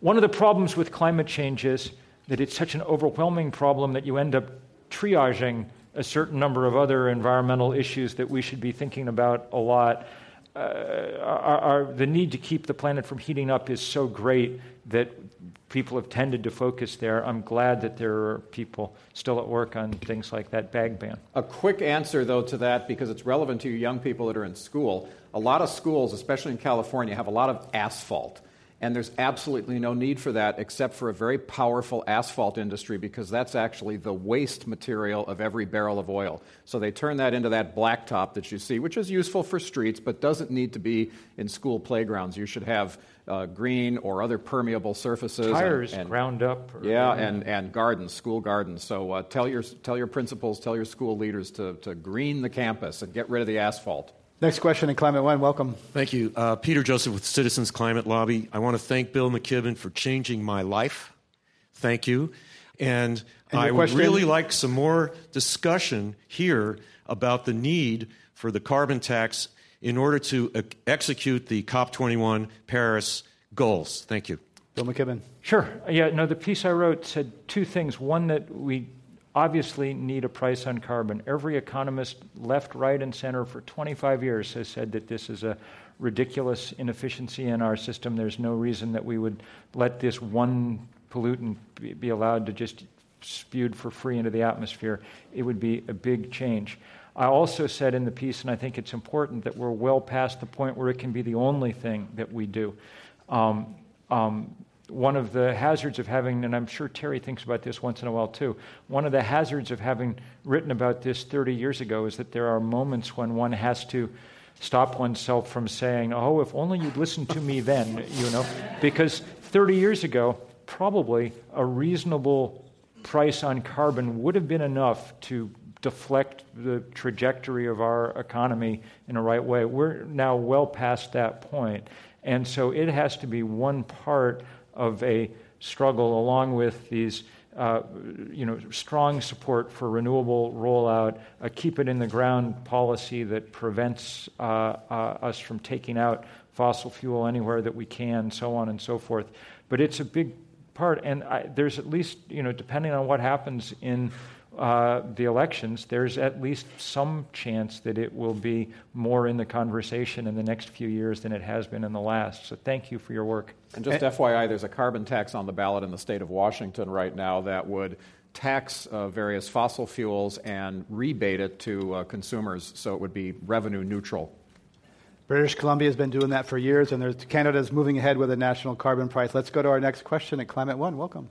one of the problems with climate change is that it's such an overwhelming problem that you end up triaging a certain number of other environmental issues that we should be thinking about a lot. Uh, our, our, the need to keep the planet from heating up is so great that people have tended to focus there. I'm glad that there are people still at work on things like that bag ban. A quick answer, though, to that, because it's relevant to you young people that are in school. A lot of schools, especially in California, have a lot of asphalt. And there's absolutely no need for that except for a very powerful asphalt industry, because that's actually the waste material of every barrel of oil. So they turn that into that blacktop that you see, which is useful for streets but doesn't need to be in school playgrounds. You should have uh, green or other permeable surfaces. Tires and, and, ground up. Or yeah, and, and gardens, school gardens. So uh, tell your tell your principals, tell your school leaders to, to green the campus and get rid of the asphalt. Next question in Climate One. Welcome. Thank you. Uh, Peter Joseph with Citizens Climate Lobby. I want to thank Bill McKibben for changing my life. Thank you. And, and I would really like some more discussion here about the need for the carbon tax in order to uh, execute the COP twenty-one Paris goals? Thank you. Bill McKibben. Sure. Yeah, no, the piece I wrote said two things. One, that we obviously need a price on carbon. Every economist, left, right, and center for twenty-five years has said that this is a ridiculous inefficiency in our system. There's no reason that we would let this one pollutant be allowed to just spewed for free into the atmosphere. It would be a big change. I also said in the piece, and I think it's important, that we're well past the point where it can be the only thing that we do. Um, um, one of the hazards of having, and I'm sure Terry thinks about this once in a while too, one of the hazards of having written about this thirty years ago is that there are moments when one has to stop oneself from saying, oh, if only you'd listened to me then, you know, because thirty years ago, probably a reasonable price on carbon would have been enough to deflect the trajectory of our economy in the right way. We're now well past that point. And so it has to be one part of a struggle, along with these, uh, you know, strong support for renewable rollout, a keep it in the ground policy that prevents uh, uh, us from taking out fossil fuel anywhere that we can, so on and so forth. But it's a big part, and I, there's at least, you know, depending on what happens in uh, the elections, there's at least some chance that it will be more in the conversation in the next few years than it has been in the last. So thank you for your work. And just and, F Y I, there's a carbon tax on the ballot in the state of Washington right now that would tax uh, various fossil fuels and rebate it to uh, consumers, so it would be revenue neutral. British Columbia has been doing that for years, and there's, Canada's moving ahead with a national carbon price. Let's go to our next question at Climate One. Welcome.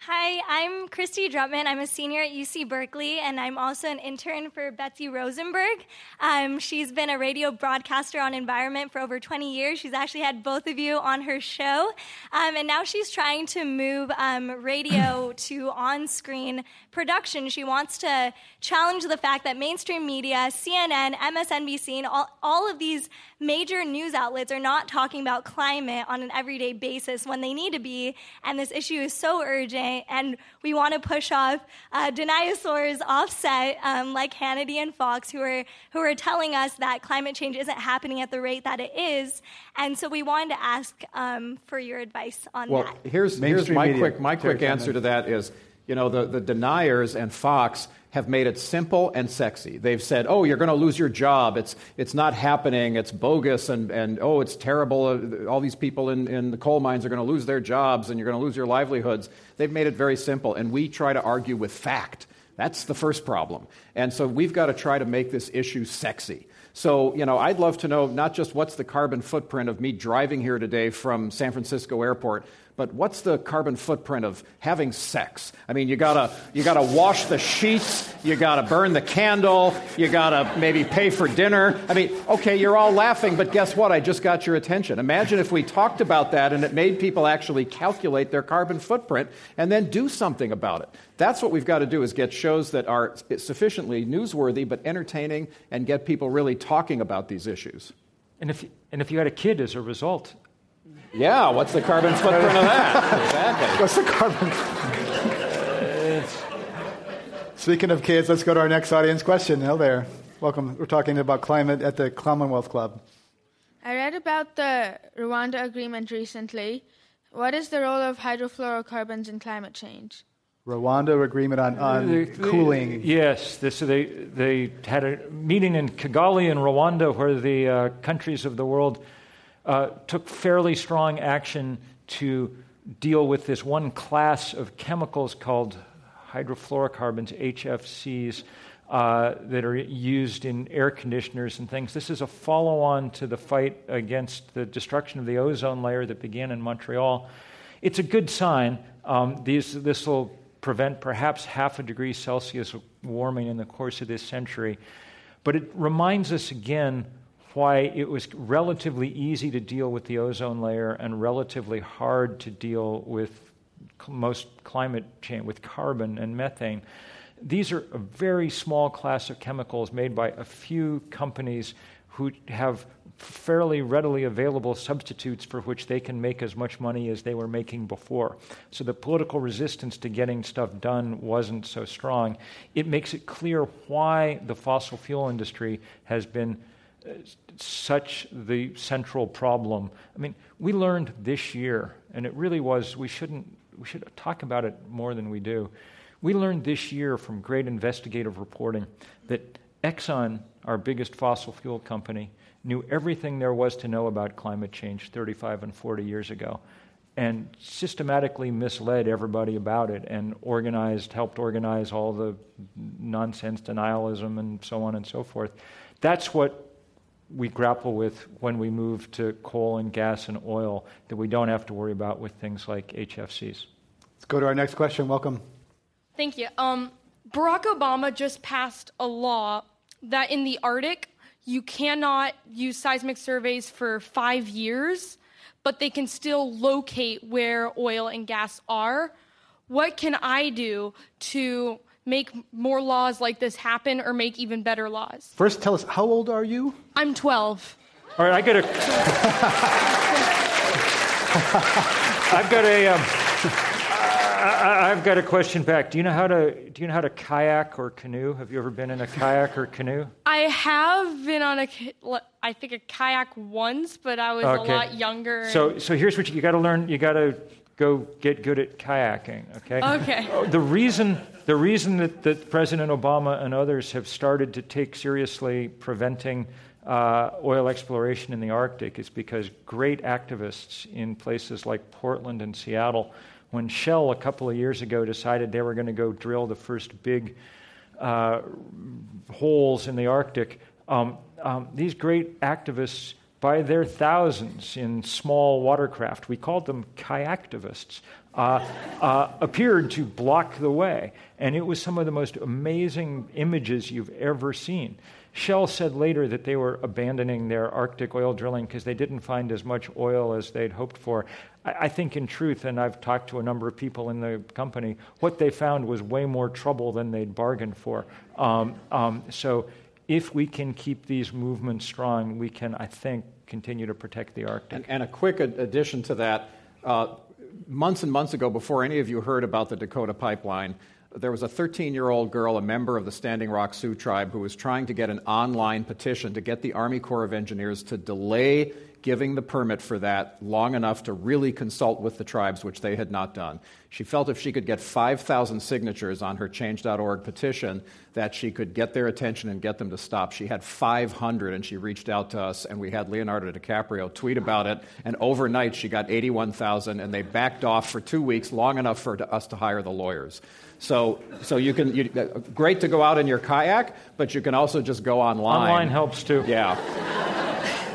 Hi, I'm Christy Drutman. I'm a senior at U C Berkeley, and I'm also an intern for Betsy Rosenberg. Um, she's been a radio broadcaster on environment for over twenty years. She's actually had both of you on her show, um, and now she's trying to move um, radio to on-screen production. She wants to challenge the fact that mainstream media, C N N, M S N B C, and all, all of these major news outlets are not talking about climate on an everyday basis when they need to be, and this issue is so urgent, and we want to push off uh, dinosaurs offset um, like Hannity and Fox, who are who are telling us that climate change isn't happening at the rate that it is, and so we wanted to ask um, for your advice on well, that. Well, here's, here's my media. quick my quick answer to that is, you know, the, the deniers and Fox have made it simple and sexy. They've said, oh, you're going to lose your job. It's it's not happening. It's bogus. And, and oh, it's terrible. All these people in, in the coal mines are going to lose their jobs, and you're going to lose your livelihoods. They've made it very simple. And we try to argue with fact. That's the first problem. And so we've got to try to make this issue sexy. So, you know, I'd love to know not just what's the carbon footprint of me driving here today from San Francisco Airport, but what's the carbon footprint of having sex? I mean, you gotta you gotta wash the sheets, you gotta burn the candle, you gotta maybe pay for dinner. I mean, okay, you're all laughing, but guess what? I just got your attention. Imagine if we talked about that and it made people actually calculate their carbon footprint and then do something about it. That's what we've got to do, is get shows that are sufficiently newsworthy but entertaining and get people really talking about these issues. And if and if you had a kid as a result. Yeah, what's the carbon footprint of that? Exactly. What's the carbon? Speaking of kids, let's go to our next audience question. Hello there. Welcome. We're talking about climate at the Commonwealth Club. I read about the Rwanda agreement recently. What is the role of hydrofluorocarbons in climate change? Rwanda agreement on, on the, the, cooling. Yes, this, they, they had a meeting in Kigali in Rwanda where the uh, countries of the world Uh, took fairly strong action to deal with this one class of chemicals called hydrofluorocarbons, H F Cs, uh, that are used in air conditioners and things. This is a follow-on to the fight against the destruction of the ozone layer that began in Montreal. It's a good sign. Um, these, this will prevent perhaps half a degree Celsius warming in the course of this century. But it reminds us again why it was relatively easy to deal with the ozone layer and relatively hard to deal with most climate change, with carbon and methane. These are a very small class of chemicals made by a few companies who have fairly readily available substitutes for which they can make as much money as they were making before. So the political resistance to getting stuff done wasn't so strong. It makes it clear why the fossil fuel industry has been such the central problem. I mean, we learned this year, and it really was, we shouldn't, we should talk about it more than we do. We learned this year from great investigative reporting that Exxon, our biggest fossil fuel company, knew everything there was to know about climate change thirty-five and forty years ago, and systematically misled everybody about it and organized, helped organize all the nonsense, denialism, and so on and so forth. That's what we grapple with when we move to coal and gas and oil that we don't have to worry about with things like H F Cs. Let's go to our next question. Welcome. Thank you. Um, Barack Obama just passed a law that in the Arctic, you cannot use seismic surveys for five years, but they can still locate where oil and gas are. What can I do to make more laws like this happen or make even better laws? First, tell us, how old are you? I'm twelve. All right, I got a... I've got a... Um, I, I've got a question back. Do you know how to do you know how to kayak or canoe? Have you ever been in a kayak or canoe? I have been on a I think a kayak once, but I was okay. a lot younger. And... So so here's what you, you got to learn. You got to go get good at kayaking, okay? Okay. The reason the reason that, that President Obama and others have started to take seriously preventing uh, oil exploration in the Arctic is because great activists in places like Portland and Seattle, when Shell a couple of years ago decided they were going to go drill the first big uh, holes in the Arctic, um, um, these great activists by their thousands in small watercraft, we called them kayaktivists, uh, uh, appeared to block the way. And it was some of the most amazing images you've ever seen. Shell said later that they were abandoning their Arctic oil drilling because they didn't find as much oil as they'd hoped for. I, I think in truth, and I've talked to a number of people in the company, what they found was way more trouble than they'd bargained for. Um, um, so... If we can keep these movements strong, we can, I think, continue to protect the Arctic. And, and a quick ad- addition to that, uh, months and months ago, before any of you heard about the Dakota pipeline, there was a thirteen-year-old girl, a member of the Standing Rock Sioux tribe, who was trying to get an online petition to get the Army Corps of Engineers to delay giving the permit for that long enough to really consult with the tribes, which they had not done. She felt if she could get five thousand signatures on her change dot org petition that she could get their attention and get them to stop. She had five hundred, and she reached out to us, and we had Leonardo DiCaprio tweet about it, and overnight she got eighty-one thousand, and they backed off for two weeks, long enough for us to hire the lawyers. So so you can, you, great to go out in your kayak, but you can also just go online. Online helps too. Yeah.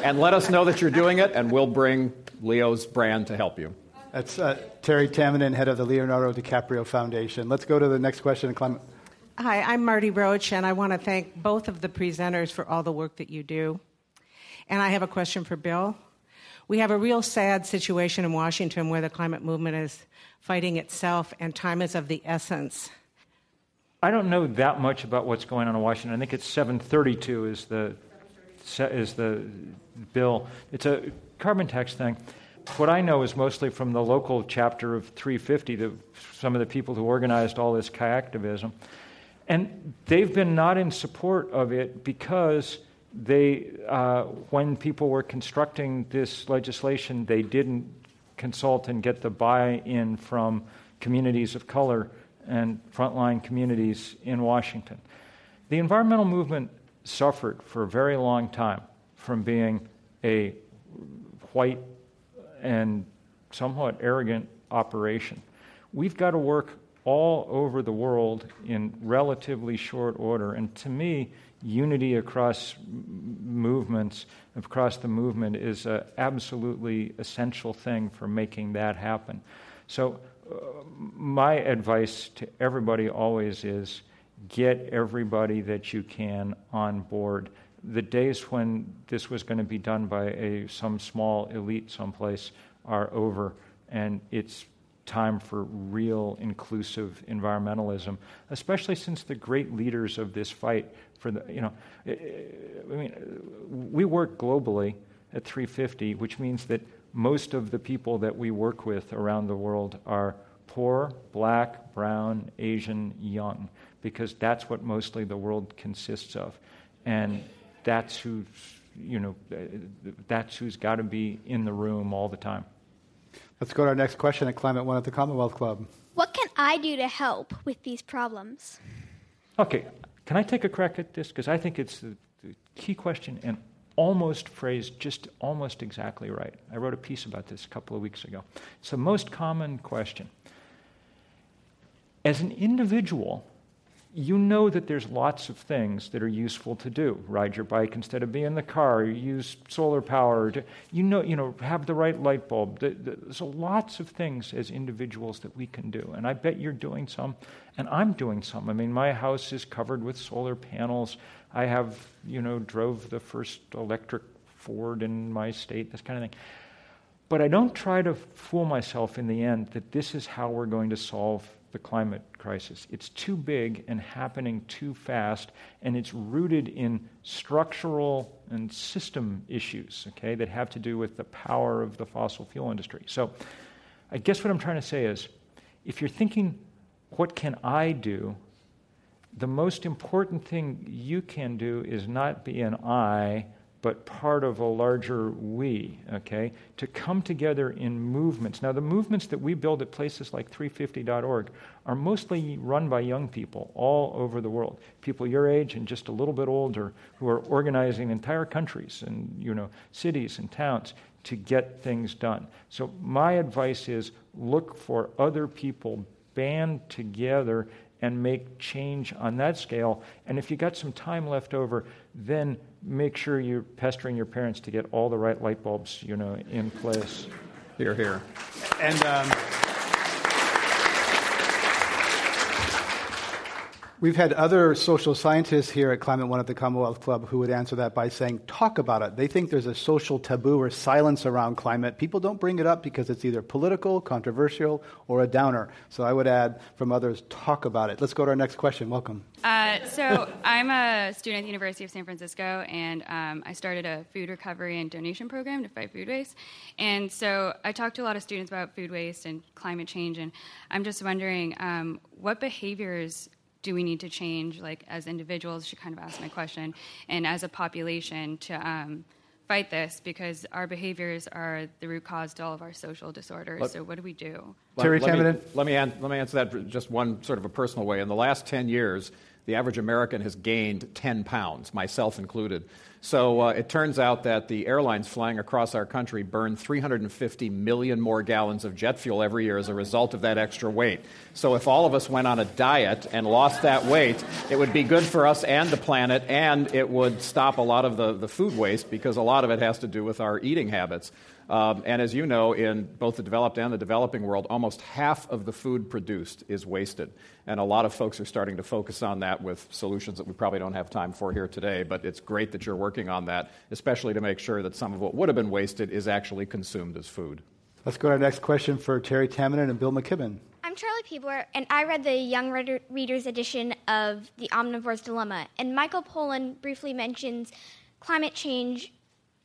And let us know that you're doing it, and we'll bring Leo's brand to help you. That's uh, Terry Tamminen, head of the Leonardo DiCaprio Foundation. Let's go to the next question. Climate. Hi, I'm Marty Roach, and I want to thank both of the presenters for all the work that you do. And I have a question for Bill. We have a real sad situation in Washington where the climate movement is fighting itself, and time is of the essence. I don't know that much about what's going on in Washington. I think it's seven thirty-two is the... is the bill. It's a carbon tax thing. What I know is mostly from the local chapter of three fifty, the, some of the people who organized all this kayaktivism. And they've been not in support of it because they, uh, when people were constructing this legislation, they didn't consult and get the buy-in from communities of color and frontline communities in Washington. The environmental movement suffered for a very long time from being a white and somewhat arrogant operation. We've got to work all over the world in relatively short order. And to me, unity across movements, across the movement, is an absolutely essential thing for making that happen. So uh, my advice to everybody always is, get everybody that you can on board. The days when this was going to be done by a some small elite someplace are over, and it's time for real inclusive environmentalism, especially since the great leaders of this fight for the, you know, I mean, we work globally at three fifty, which means that most of the people that we work with around the world are poor, black, brown, Asian, young, because that's what mostly the world consists of. And that's who you know, that's who's got to be in the room all the time. Let's go to our next question at Climate One at the Commonwealth Club. What can I do to help with these problems? Okay, can I take a crack at this? Because I think it's the, the key question and almost phrased just almost exactly right. I wrote a piece about this a couple of weeks ago. It's the most common question. As an individual, you know that there's lots of things that are useful to do. Ride your bike instead of being in the car. Use solar power. To, you know, you know, have the right light bulb. There's lots of things as individuals that we can do. And I bet you're doing some, and I'm doing some. I mean, my house is covered with solar panels. I have, you know, drove the first electric Ford in my state, this kind of thing. But I don't try to fool myself in the end that this is how we're going to solve the climate crisis. It's too big and happening too fast, and it's rooted in structural and system issues, okay, that have to do with the power of the fossil fuel industry. So I guess what I'm trying to say is, if you're thinking, what can I do, the most important thing you can do is not be an I, but part of a larger we, okay, to come together in movements. Now, the movements that we build at places like three fifty dot org are mostly run by young people all over the world, people your age and just a little bit older who are organizing entire countries and, you know, cities and towns to get things done. So my advice is look for other people, band together, and make change on that scale. And if you got some time left over, then make sure you're pestering your parents to get all the right light bulbs, you know, in place. Hear, hear. And um, we've had other social scientists here at Climate One at the Commonwealth Club who would answer that by saying, talk about it. They think there's a social taboo or silence around climate. People don't bring it up because it's either political, controversial, or a downer. So I would add from others, talk about it. Let's go to our next question. Welcome. Uh, so I'm a student at the University of San Francisco, and um, I started a food recovery and donation program to fight food waste. And so I talked to a lot of students about food waste and climate change, and I'm just wondering um, what behaviors do we need to change, like, as individuals, she kind of asked my question, and as a population to um, fight this, because our behaviors are the root cause to all of our social disorders. Let, so what do we do? Let, Terry Tamminen? Let, let me let me answer that just one sort of a personal way. In the last ten years, the average American has gained ten pounds, myself included. So uh, it turns out that the airlines flying across our country burn three hundred fifty million more gallons of jet fuel every year as a result of that extra weight. So if all of us went on a diet and lost that weight, it would be good for us and the planet, and it would stop a lot of the, the food waste, because a lot of it has to do with our eating habits. Um, and as you know, in both the developed and the developing world, almost half of the food produced is wasted. And a lot of folks are starting to focus on that with solutions that we probably don't have time for here today. But it's great that you're working on that, especially to make sure that some of what would have been wasted is actually consumed as food. Let's go to our next question for Terry Tamminen and Bill McKibben. I'm Charlie Peebler, and I read the Young Reader- Readers edition of The Omnivore's Dilemma. And Michael Pollan briefly mentions climate change,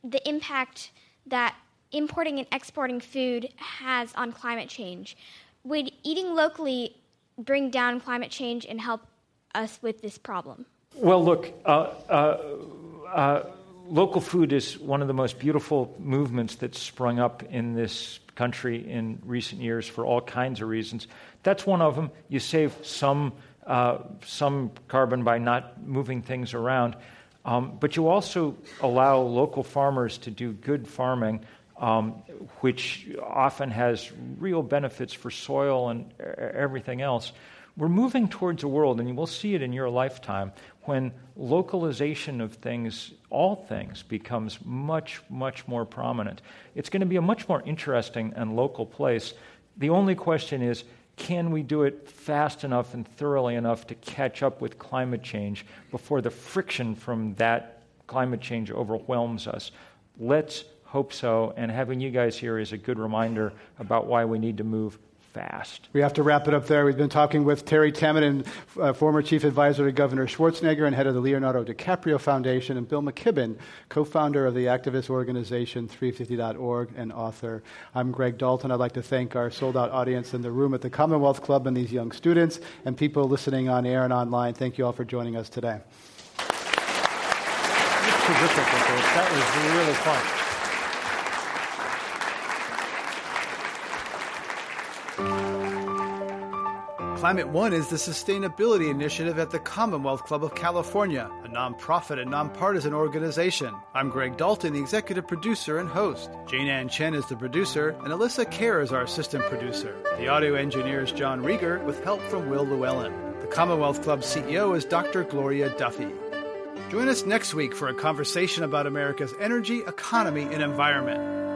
the impact that importing and exporting food has on climate change. Would eating locally bring down climate change and help us with this problem? Well, look, uh, uh, uh, local food is one of the most beautiful movements that's sprung up in this country in recent years for all kinds of reasons. That's one of them. You save some uh, some carbon by not moving things around, um, but you also allow local farmers to do good farming, Um, which often has real benefits for soil and everything else. We're moving towards a world, and you will see it in your lifetime, when localization of things, all things, becomes much, much more prominent. It's going to be a much more interesting and local place. The only question is, can we do it fast enough and thoroughly enough to catch up with climate change before the friction from that climate change overwhelms us? Let's hope so, and having you guys here is a good reminder about why we need to move fast. We have to wrap it up there. We've been talking with Terry Tamminen, uh, former chief advisor to Governor Schwarzenegger and head of the Leonardo DiCaprio Foundation, and Bill McKibben, co-founder of the activist organization three fifty dot org and author. I'm Greg Dalton. I'd like to thank our sold-out audience in the room at the Commonwealth Club and these young students and people listening on air and online. Thank you all for joining us today. terrific report. That was really fun. Climate One is the sustainability initiative at the Commonwealth Club of California, a nonprofit and nonpartisan organization. I'm Greg Dalton, the executive producer and host. Jane Ann Chen is the producer, and Alyssa Kerr is our assistant producer. The audio engineer is John Rieger, with help from Will Llewellyn. The Commonwealth Club's C E O is Doctor Gloria Duffy. Join us next week for a conversation about America's energy, economy, and environment.